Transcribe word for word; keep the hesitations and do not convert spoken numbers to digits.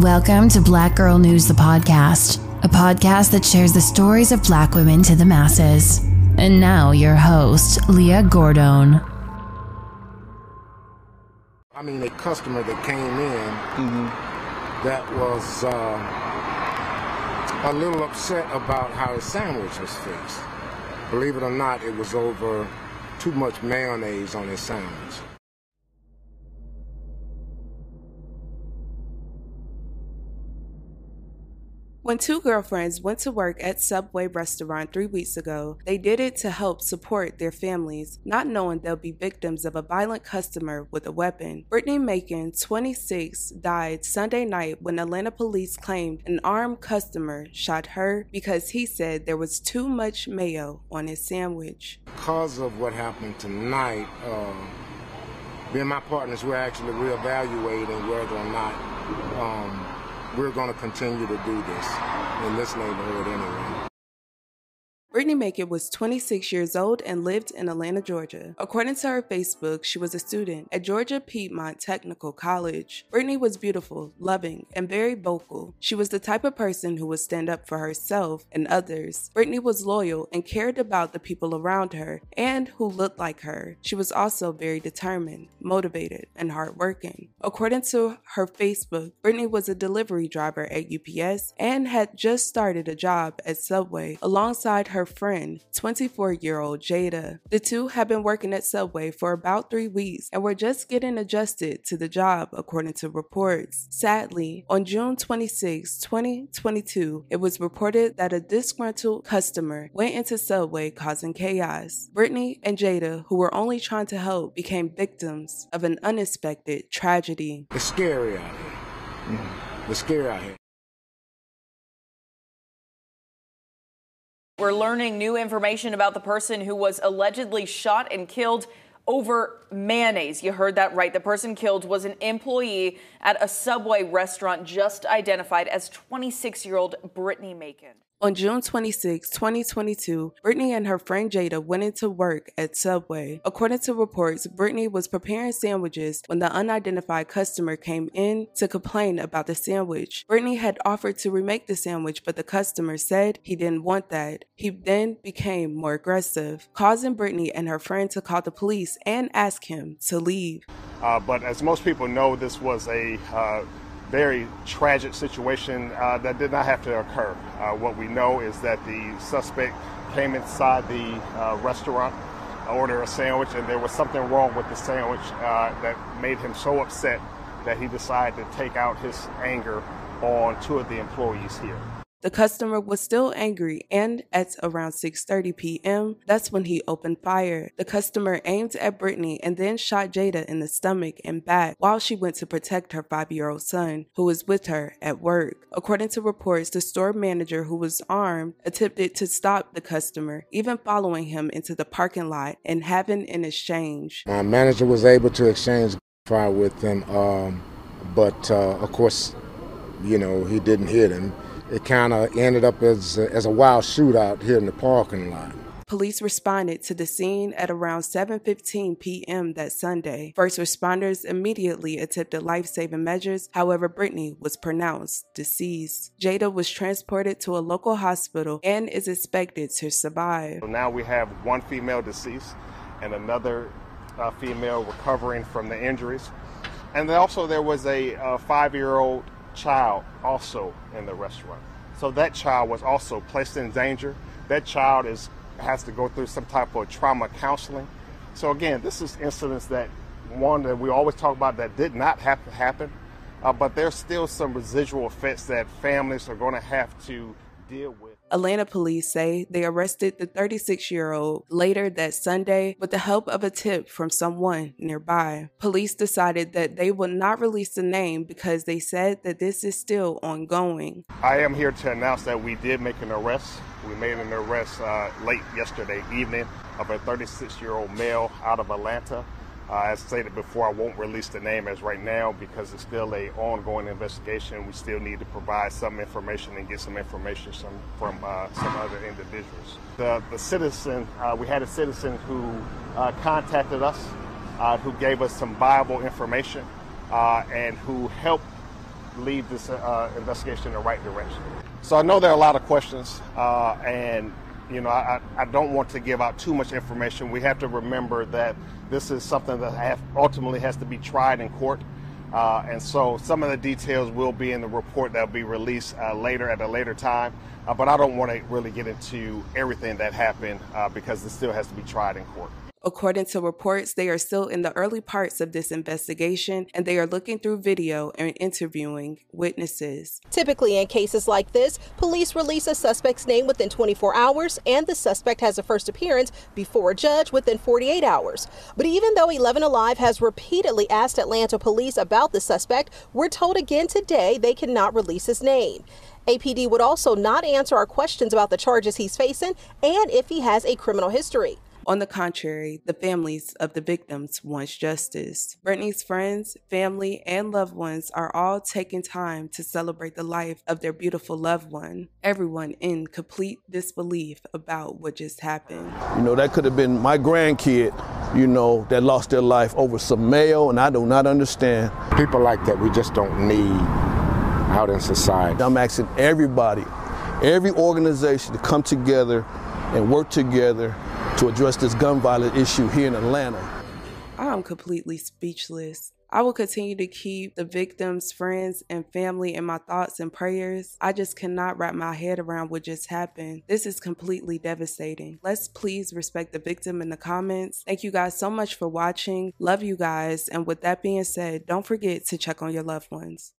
Welcome to Black Girl News, the podcast, a podcast that shares the stories of black women to the masses. And now your host, Leah Gordon. I mean, a customer that came in mm-hmm. that was uh, a little upset about how his sandwich was fixed. Believe it or not, it was over too much mayonnaise on his sandwich. When two girlfriends went to work at Subway restaurant three weeks ago, they did it to help support their families, not knowing they'll be victims of a violent customer with a weapon. Brittany Macon, twenty-six, died Sunday night when Atlanta police claimed an armed customer shot her because he said there was too much mayo on his sandwich. Because of what happened tonight, uh, me and my partners were actually reevaluating whether or not um, we're going to continue to do this in this neighborhood anyway. Brittany Macon was twenty-six years old and lived in Atlanta, Georgia. According to her Facebook, she was a student at Georgia Piedmont Technical College. Brittany was beautiful, loving, and very vocal. She was the type of person who would stand up for herself and others. Brittany was loyal and cared about the people around her and who looked like her. She was also very determined, motivated, and hardworking. According to her Facebook, Brittany was a delivery driver at U P S and had just started a job at Subway alongside her friend, twenty-four-year-old Jada. The two had been working at Subway for about three weeks and were just getting adjusted to the job, according to reports. Sadly, on June twenty-sixth, twenty twenty-two, it was reported that a disgruntled customer went into Subway causing chaos. Brittany and Jada, who were only trying to help, became victims of an unexpected tragedy. It's scary out here. Mm-hmm. It's scary out here. We're learning new information about the person who was allegedly shot and killed over mayonnaise. You heard that right. The person killed was an employee at a Subway restaurant just identified as twenty-six-year-old Brittany Macon. On June twenty-sixth, twenty twenty-two, Brittany and her friend Jada went into work at Subway. According to reports, Brittany was preparing sandwiches when the unidentified customer came in to complain about the sandwich. Brittany had offered to remake the sandwich, but the customer said he didn't want that. He then became more aggressive, causing Brittany and her friend to call the police and ask him to leave. Uh, but as most people know, this was a... Uh very tragic situation uh, that did not have to occur. Uh, what we know is that the suspect came inside the uh, restaurant, ordered a sandwich, and there was something wrong with the sandwich uh, that made him so upset that he decided to take out his anger on two of the employees here. The customer was still angry, and at around six thirty p.m., that's when he opened fire. The customer aimed at Brittany and then shot Jada in the stomach and back while she went to protect her five-year-old son, who was with her at work. According to reports, the store manager, who was armed, attempted to stop the customer, even following him into the parking lot and having an exchange. My manager was able to exchange fire with him, um, but uh, of course, you know, he didn't hit him. It kind of ended up as a, as a wild shootout here in the parking lot. Police responded to the scene at around seven fifteen p.m. that Sunday. First responders immediately attempted life-saving measures. However, Brittany was pronounced deceased. Jada was transported to a local hospital and is expected to survive. So now we have one female deceased and another uh, female recovering from the injuries. And then also there was a uh, five-year-old child also in the restaurant. So that child was also placed in danger. That child is has to go through some type of trauma counseling. So again, this is incidents that, one, that we always talk about that did not have to happen, uh, but there's still some residual effects that families are going to have to deal with. Atlanta police say they arrested the thirty-six-year-old later that Sunday with the help of a tip from someone nearby. Police decided that they would not release the name because they said that this is still ongoing. I am here to announce that we did make an arrest. We made an arrest uh, late yesterday evening of a thirty-six-year-old male out of Atlanta. Uh, as stated before, I won't release the name as right now because it's still an ongoing investigation. We still need to provide some information and get some information some, from uh, some other individuals. The, the citizen, uh, we had a citizen who uh, contacted us, uh, who gave us some viable information, uh, and who helped lead this uh, investigation in the right direction. So I know there are a lot of questions, uh, and you know, I, I don't want to give out too much information. We have to remember that this is something that have, ultimately has to be tried in court. Uh, and so some of the details will be in the report that will be released uh, later at a later time. Uh, but I don't want to really get into everything that happened uh, because it still has to be tried in court. According to reports, they are still in the early parts of this investigation, and they are looking through video and interviewing witnesses. Typically in cases like this, police release a suspect's name within twenty-four hours, and the suspect has a first appearance before a judge within forty-eight hours. But even though eleven Alive has repeatedly asked Atlanta police about the suspect, we're told again today they cannot release his name. A P D would also not answer our questions about the charges he's facing and if he has a criminal history. On the contrary, the families of the victims want justice. Brittany's friends, family, and loved ones are all taking time to celebrate the life of their beautiful loved one. Everyone in complete disbelief about what just happened. You know, that could have been my grandkid, you know, that lost their life over some mail, and I do not understand. People like that we just don't need out in society. I'm asking everybody, every organization to come together and work together to address this gun violence issue here in Atlanta. I'm completely speechless. I will continue to keep the victims, friends, and family in my thoughts and prayers. I just cannot wrap my head around what just happened. This is completely devastating. Let's please respect the victim in the comments. Thank you guys so much for watching. Love you guys. And with that being said, don't forget to check on your loved ones.